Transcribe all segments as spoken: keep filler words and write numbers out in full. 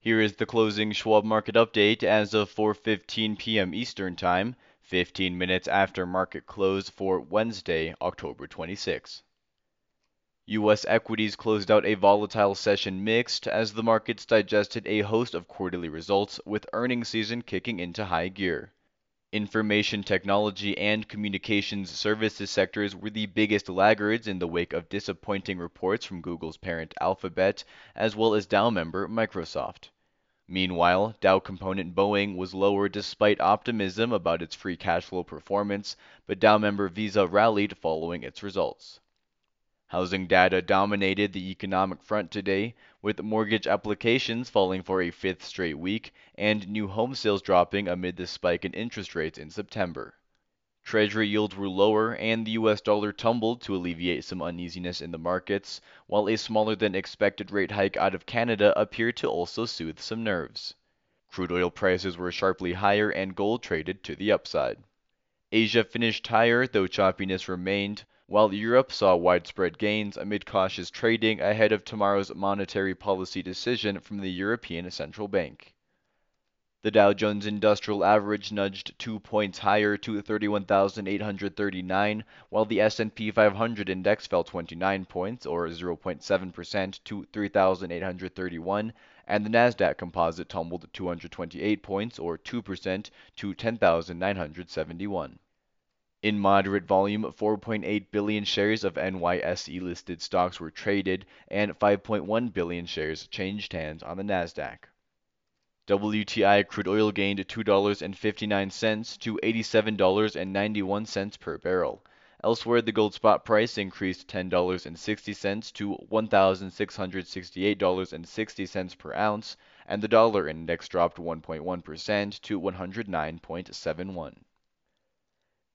Here is the closing Schwab market update as of four fifteen p m Eastern Time, fifteen minutes after market close for Wednesday, October twenty-sixth. U S equities closed out a volatile session mixed as the markets digested a host of quarterly results, with earnings season kicking into high gear. Information technology and communications services sectors were the biggest laggards in the wake of disappointing reports from Google's parent Alphabet, as well as Dow member Microsoft. Meanwhile, Dow component Boeing was lower despite optimism about its free cash flow performance, but Dow member Visa rallied following its results. Housing data dominated the economic front today, with mortgage applications falling for a fifth straight week and new home sales dropping amid the spike in interest rates in September. Treasury yields were lower and the U S dollar tumbled to alleviate some uneasiness in the markets, while a smaller-than-expected rate hike out of Canada appeared to also soothe some nerves. Crude oil prices were sharply higher and gold traded to the upside. Asia finished higher, though choppiness remained, while Europe saw widespread gains amid cautious trading ahead of tomorrow's monetary policy decision from the European Central Bank. The Dow Jones Industrial Average nudged two points higher to thirty-one thousand eight hundred thirty-nine, while the S and P five hundred index fell twenty-nine points, or zero point seven percent, to three thousand eight hundred thirty-one, and the Nasdaq Composite tumbled two hundred twenty-eight points, or two percent, to ten thousand nine hundred seventy-one. In moderate volume, four point eight billion shares of N Y S E-listed stocks were traded, and five point one billion shares changed hands on the Nasdaq. W T I crude oil gained two dollars and fifty-nine cents to eighty-seven dollars and ninety-one cents per barrel. Elsewhere, the gold spot price increased ten dollars and sixty cents to one thousand six hundred sixty-eight dollars and sixty cents per ounce, and the dollar index dropped one point one percent to one hundred nine point seven one.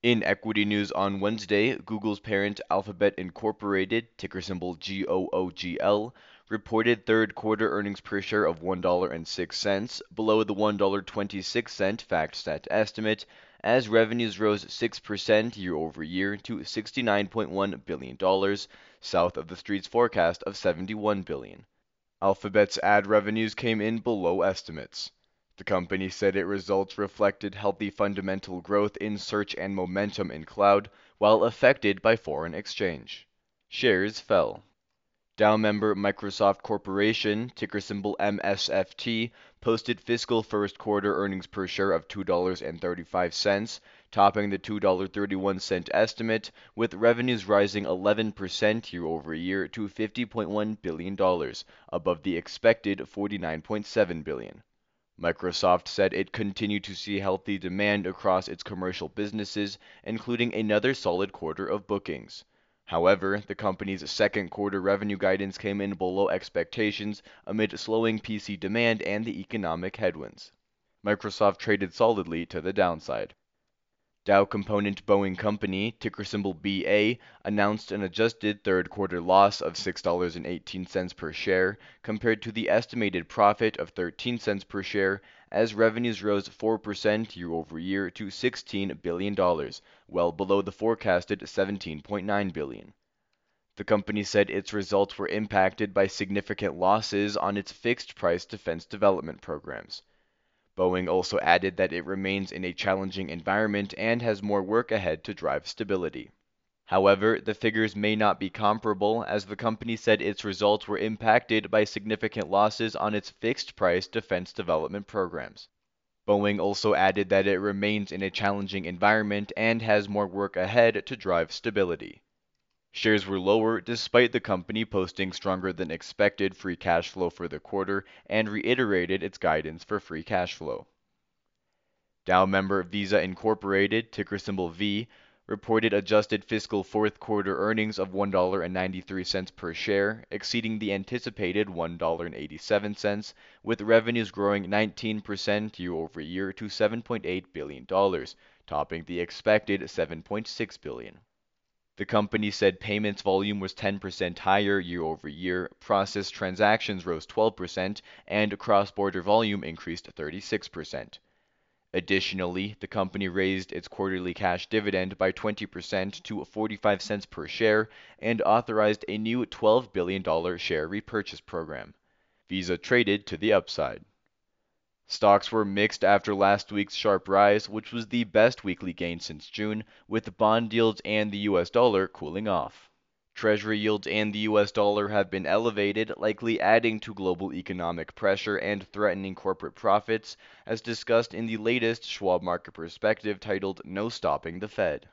In equity news on Wednesday, Google's parent Alphabet Incorporated, ticker symbol G O O G L, reported third-quarter earnings per share of one dollar and six cents, below the one dollar and twenty-six cents FactSet estimate, as revenues rose six percent year-over-year to sixty-nine point one billion dollars, south of the Street's forecast of seventy-one billion dollars. Alphabet's ad revenues came in below estimates. The company said its results reflected healthy fundamental growth in search and momentum in cloud, while affected by foreign exchange. Shares fell. Dow member Microsoft Corporation, ticker symbol M S F T, posted fiscal first quarter earnings per share of two dollars and thirty-five cents, topping the two dollars and thirty-one cents estimate, with revenues rising eleven percent year-over-year to fifty point one billion dollars, above the expected forty-nine point seven billion dollars. Microsoft said it continued to see healthy demand across its commercial businesses, including another solid quarter of bookings. However, the company's second quarter revenue guidance came in below expectations amid slowing P C demand and the economic headwinds. Microsoft traded solidly to the downside. Dow component Boeing Company, ticker symbol B A, announced an adjusted third-quarter loss of six dollars and eighteen cents per share compared to the estimated profit of thirteen cents per share, as revenues rose four percent year-over-year to sixteen billion dollars, well below the forecasted seventeen point nine billion dollars. The company said its results were impacted by significant losses on its fixed-price defense development programs. Boeing also added that it remains in a challenging environment and has more work ahead to drive stability. However, the figures may not be comparable, as the company said its results were impacted by significant losses on its fixed-price defense development programs. Boeing also added that it remains in a challenging environment and has more work ahead to drive stability. Shares were lower despite the company posting stronger-than-expected free cash flow for the quarter and reiterated its guidance for free cash flow. Dow member Visa Incorporated, ticker symbol V, reported adjusted fiscal fourth-quarter earnings of one dollar and ninety-three cents per share, exceeding the anticipated one dollar and eighty-seven cents, with revenues growing nineteen percent year-over-year to seven point eight billion dollars, topping the expected seven point six billion dollars. The company said payments volume was ten percent higher year-over-year, processed transactions rose twelve percent, and cross-border volume increased thirty-six percent. Additionally, the company raised its quarterly cash dividend by twenty percent to forty-five cents per share and authorized a new twelve billion dollars share repurchase program. Visa traded to the upside. Stocks were mixed after last week's sharp rise, which was the best weekly gain since June, with bond yields and the U S dollar cooling off. Treasury yields and the U S dollar have been elevated, likely adding to global economic pressure and threatening corporate profits, as discussed in the latest Schwab Market Perspective titled "No Stopping the Fed."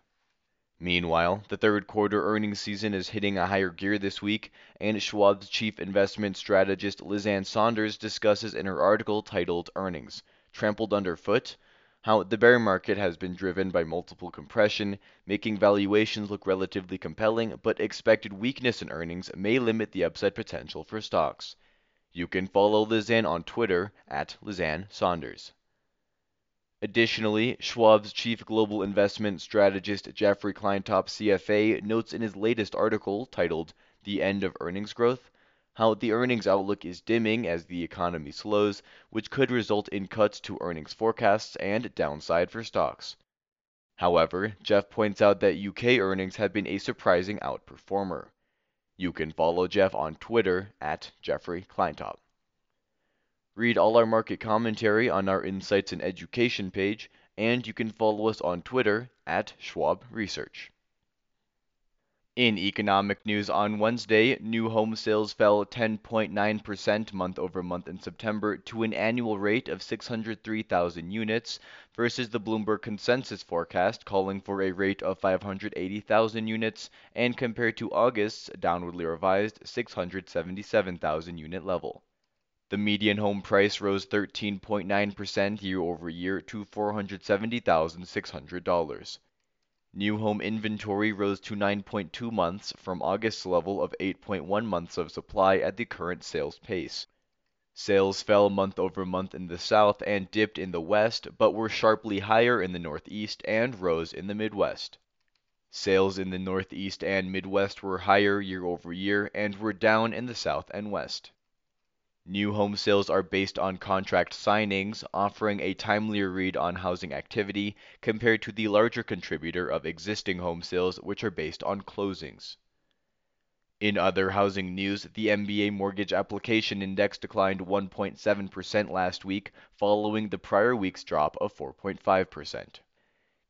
Meanwhile, the third quarter earnings season is hitting a higher gear this week, and Schwab's chief investment strategist Liz Ann Sonders discusses in her article titled "Earnings, Trampled Underfoot," how the bear market has been driven by multiple compression, making valuations look relatively compelling, but expected weakness in earnings may limit the upside potential for stocks. You can follow Liz Ann on Twitter at Liz Ann Sonders. Additionally, Schwab's chief global investment strategist Jeffrey Kleintop, C F A, notes in his latest article titled "The End of Earnings Growth" how the earnings outlook is dimming as the economy slows, which could result in cuts to earnings forecasts and downside for stocks. However, Jeff points out that U K earnings have been a surprising outperformer. You can follow Jeff on Twitter at Jeffrey Kleintop. Read all our market commentary on our Insights and Education page, and you can follow us on Twitter at Schwab Research. In economic news on Wednesday, new home sales fell ten point nine percent month-over-month in September to an annual rate of six hundred three thousand units, versus the Bloomberg consensus forecast calling for a rate of five hundred eighty thousand units, and compared to August's downwardly revised six hundred seventy-seven thousand unit level. The median home price rose thirteen point nine percent year-over-year to four hundred seventy thousand six hundred dollars. New home inventory rose to nine point two months from August's level of eight point one months of supply at the current sales pace. Sales fell month-over-month in the South and dipped in the West, but were sharply higher in the Northeast and rose in the Midwest. Sales in the Northeast and Midwest were higher year-over-year and were down in the South and West. New home sales are based on contract signings, offering a timelier read on housing activity compared to the larger contributor of existing home sales, which are based on closings. In other housing news, the M B A mortgage application index declined one point seven percent last week, following the prior week's drop of four point five percent.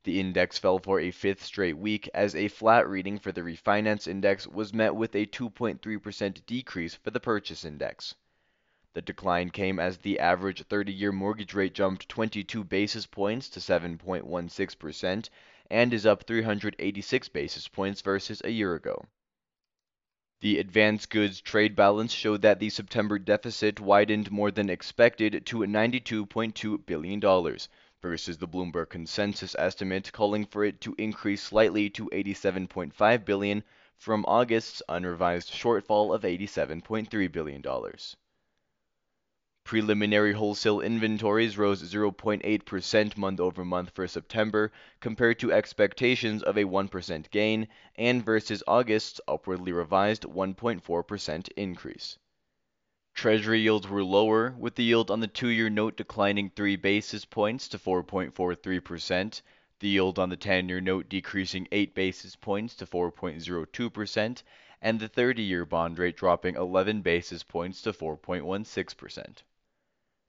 The index fell for a fifth straight week, as a flat reading for the refinance index was met with a two point three percent decrease for the purchase index. The decline came as the average thirty-year mortgage rate jumped twenty-two basis points to seven point one six percent and is up three hundred eighty-six basis points versus a year ago. The advanced goods trade balance showed that the September deficit widened more than expected to ninety-two point two billion dollars versus the Bloomberg consensus estimate calling for it to increase slightly to eighty-seven point five billion dollars from August's unrevised shortfall of eighty-seven point three billion dollars. Preliminary wholesale inventories rose zero point eight percent month-over-month for September, compared to expectations of a one percent gain and versus August's upwardly revised one point four percent increase. Treasury yields were lower, with the yield on the two-year note declining three basis points to four point four three percent, the yield on the ten-year note decreasing eight basis points to four point zero two percent, and the thirty-year bond rate dropping eleven basis points to four point one six percent.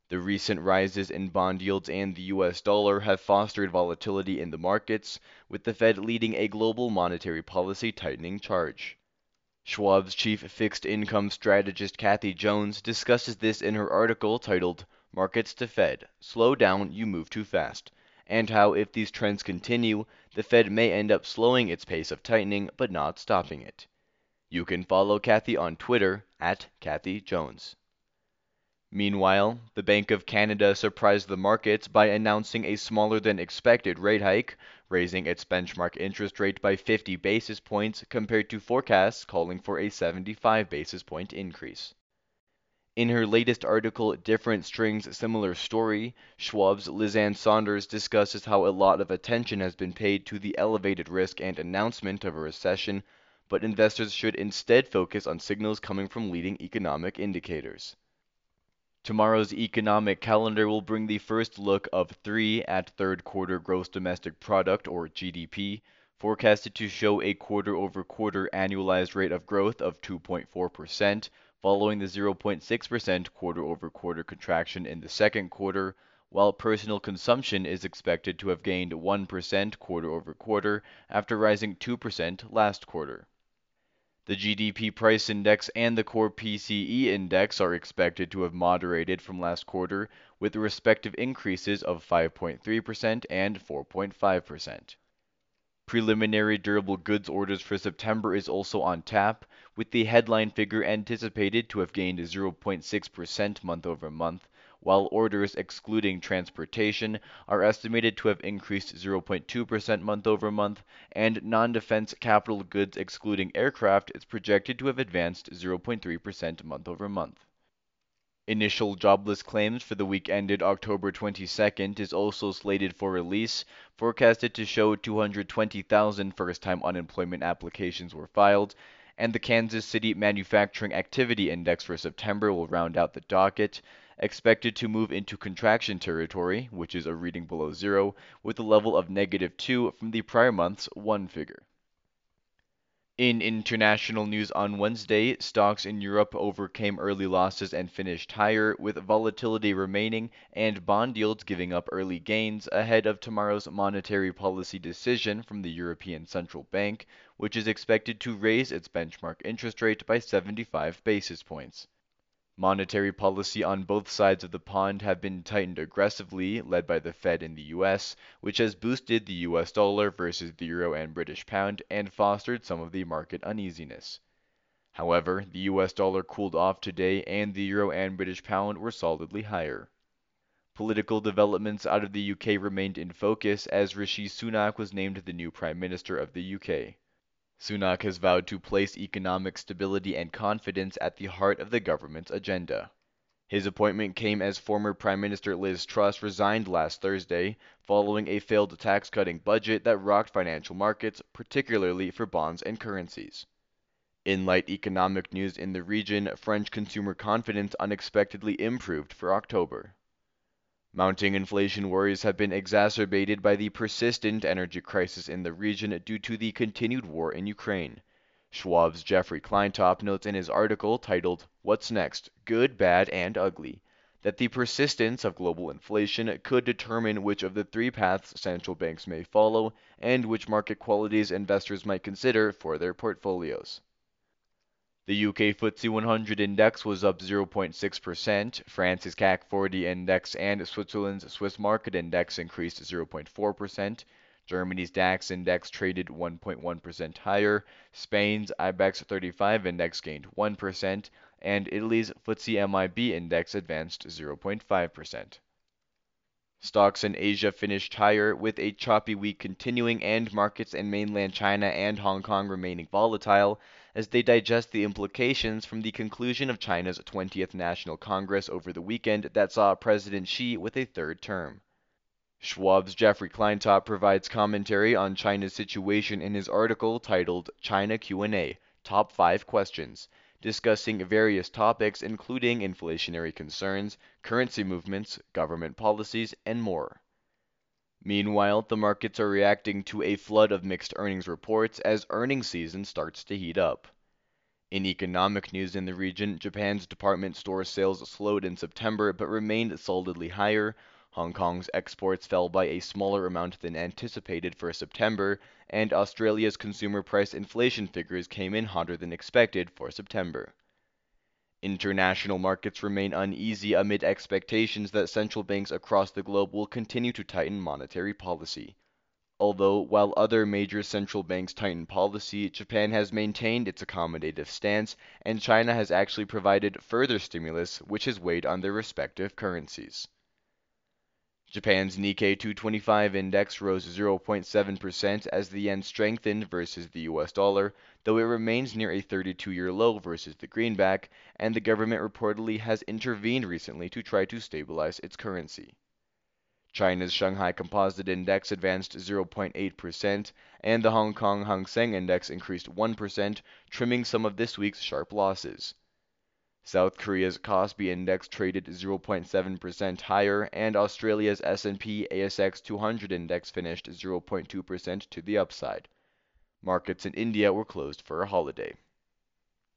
The recent rises in bond yields and the U S dollar have fostered volatility in the markets, with the Fed leading a global monetary policy tightening charge. Schwab's chief fixed income strategist Kathy Jones discusses this in her article titled "Markets to Fed, Slow Down, You Move Too Fast," and how if these trends continue, the Fed may end up slowing its pace of tightening but not stopping it. You can follow Kathy on Twitter at Kathy Jones. Meanwhile, the Bank of Canada surprised the markets by announcing a smaller-than-expected rate hike, raising its benchmark interest rate by fifty basis points compared to forecasts calling for a seventy-five basis point increase. In her latest article, "Different Strings, Similar Story," Schwab's Liz Ann Sonders discusses how a lot of attention has been paid to the elevated risk and announcement of a recession, but investors should instead focus on signals coming from leading economic indicators. Tomorrow's economic calendar will bring the first look of three at third quarter gross domestic product, or G D P, forecasted to show a quarter-over-quarter annualized rate of growth of two point four percent, following the zero point six percent quarter-over-quarter contraction in the second quarter, while personal consumption is expected to have gained one percent quarter-over-quarter after rising two percent last quarter. The G D P price index and the core P C E index are expected to have moderated from last quarter, with respective increases of five point three percent and four point five percent. Preliminary durable goods orders for September is also on tap, with the headline figure anticipated to have gained zero point six percent month-over-month, while orders excluding transportation are estimated to have increased zero point two percent month-over-month, and non-defense capital goods excluding aircraft is projected to have advanced zero point three percent month-over-month. Initial jobless claims for the week ended October twenty-second is also slated for release, forecasted to show two hundred twenty thousand first-time unemployment applications were filed, and the Kansas City Manufacturing Activity Index for September will round out the docket, expected to move into contraction territory, which is a reading below zero, with a level of negative two from the prior month's one figure. In international news on Wednesday, stocks in Europe overcame early losses and finished higher, with volatility remaining and bond yields giving up early gains ahead of tomorrow's monetary policy decision from the European Central Bank, which is expected to raise its benchmark interest rate by seventy-five basis points. Monetary policy on both sides of the pond have been tightened aggressively, led by the Fed in the U S, which has boosted the U S dollar versus the euro and British pound and fostered some of the market uneasiness. However, the U S dollar cooled off today and the euro and British pound were solidly higher. Political developments out of the U K remained in focus as Rishi Sunak was named the new Prime Minister of the U K. Sunak has vowed to place economic stability and confidence at the heart of the government's agenda. His appointment came as former Prime Minister Liz Truss resigned last Thursday, following a failed tax-cutting budget that rocked financial markets, particularly for bonds and currencies. In light economic news in the region, French consumer confidence unexpectedly improved for October. Mounting inflation worries have been exacerbated by the persistent energy crisis in the region due to the continued war in Ukraine. Schwab's Jeffrey Kleintop notes in his article titled, "What's Next? Good, Bad, and Ugly," that the persistence of global inflation could determine which of the three paths central banks may follow and which market qualities investors might consider for their portfolios. The U K F T S E one hundred index was up zero point six percent, France's C A C forty index and Switzerland's Swiss market index increased zero point four percent, Germany's DAX index traded one point one percent higher, Spain's I BEX thirty-five index gained one percent, and Italy's F T S E M I B index advanced zero point five percent. Stocks in Asia finished higher, with a choppy week continuing and markets in mainland China and Hong Kong remaining volatile as they digest the implications from the conclusion of China's twentieth National Congress over the weekend that saw President Xi with a third term. Schwab's Jeffrey Kleintop provides commentary on China's situation in his article titled China Q and A, Top five Questions, discussing various topics including inflationary concerns, currency movements, government policies, and more. Meanwhile, the markets are reacting to a flood of mixed earnings reports as earnings season starts to heat up. In economic news in the region, Japan's department store sales slowed in September but remained solidly higher, Hong Kong's exports fell by a smaller amount than anticipated for September, and Australia's consumer price inflation figures came in hotter than expected for September. International markets remain uneasy amid expectations that central banks across the globe will continue to tighten monetary policy. Although, while other major central banks tighten policy, Japan has maintained its accommodative stance, and China has actually provided further stimulus, which has weighed on their respective currencies. Japan's Nikkei two twenty-five index rose zero point seven percent as the yen strengthened versus the U S dollar, though it remains near a thirty-two-year low versus the greenback, and the government reportedly has intervened recently to try to stabilize its currency. China's Shanghai Composite Index advanced zero point eight percent, and the Hong Kong Hang Seng Index increased one percent, trimming some of this week's sharp losses. South Korea's KOSPI index traded zero point seven percent higher, and Australia's S and P A S X two hundred index finished zero point two percent to the upside. Markets in India were closed for a holiday.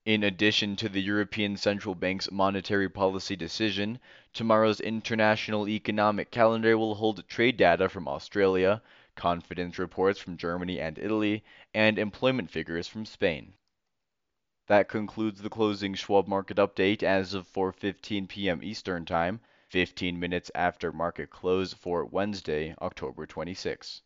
In addition to the European Central Bank's monetary policy decision, tomorrow's international economic calendar will hold trade data from Australia, confidence reports from Germany and Italy, and employment figures from Spain. That concludes the closing Schwab market update as of four fifteen p m Eastern Time, fifteen minutes after market close for Wednesday, October twenty-sixth.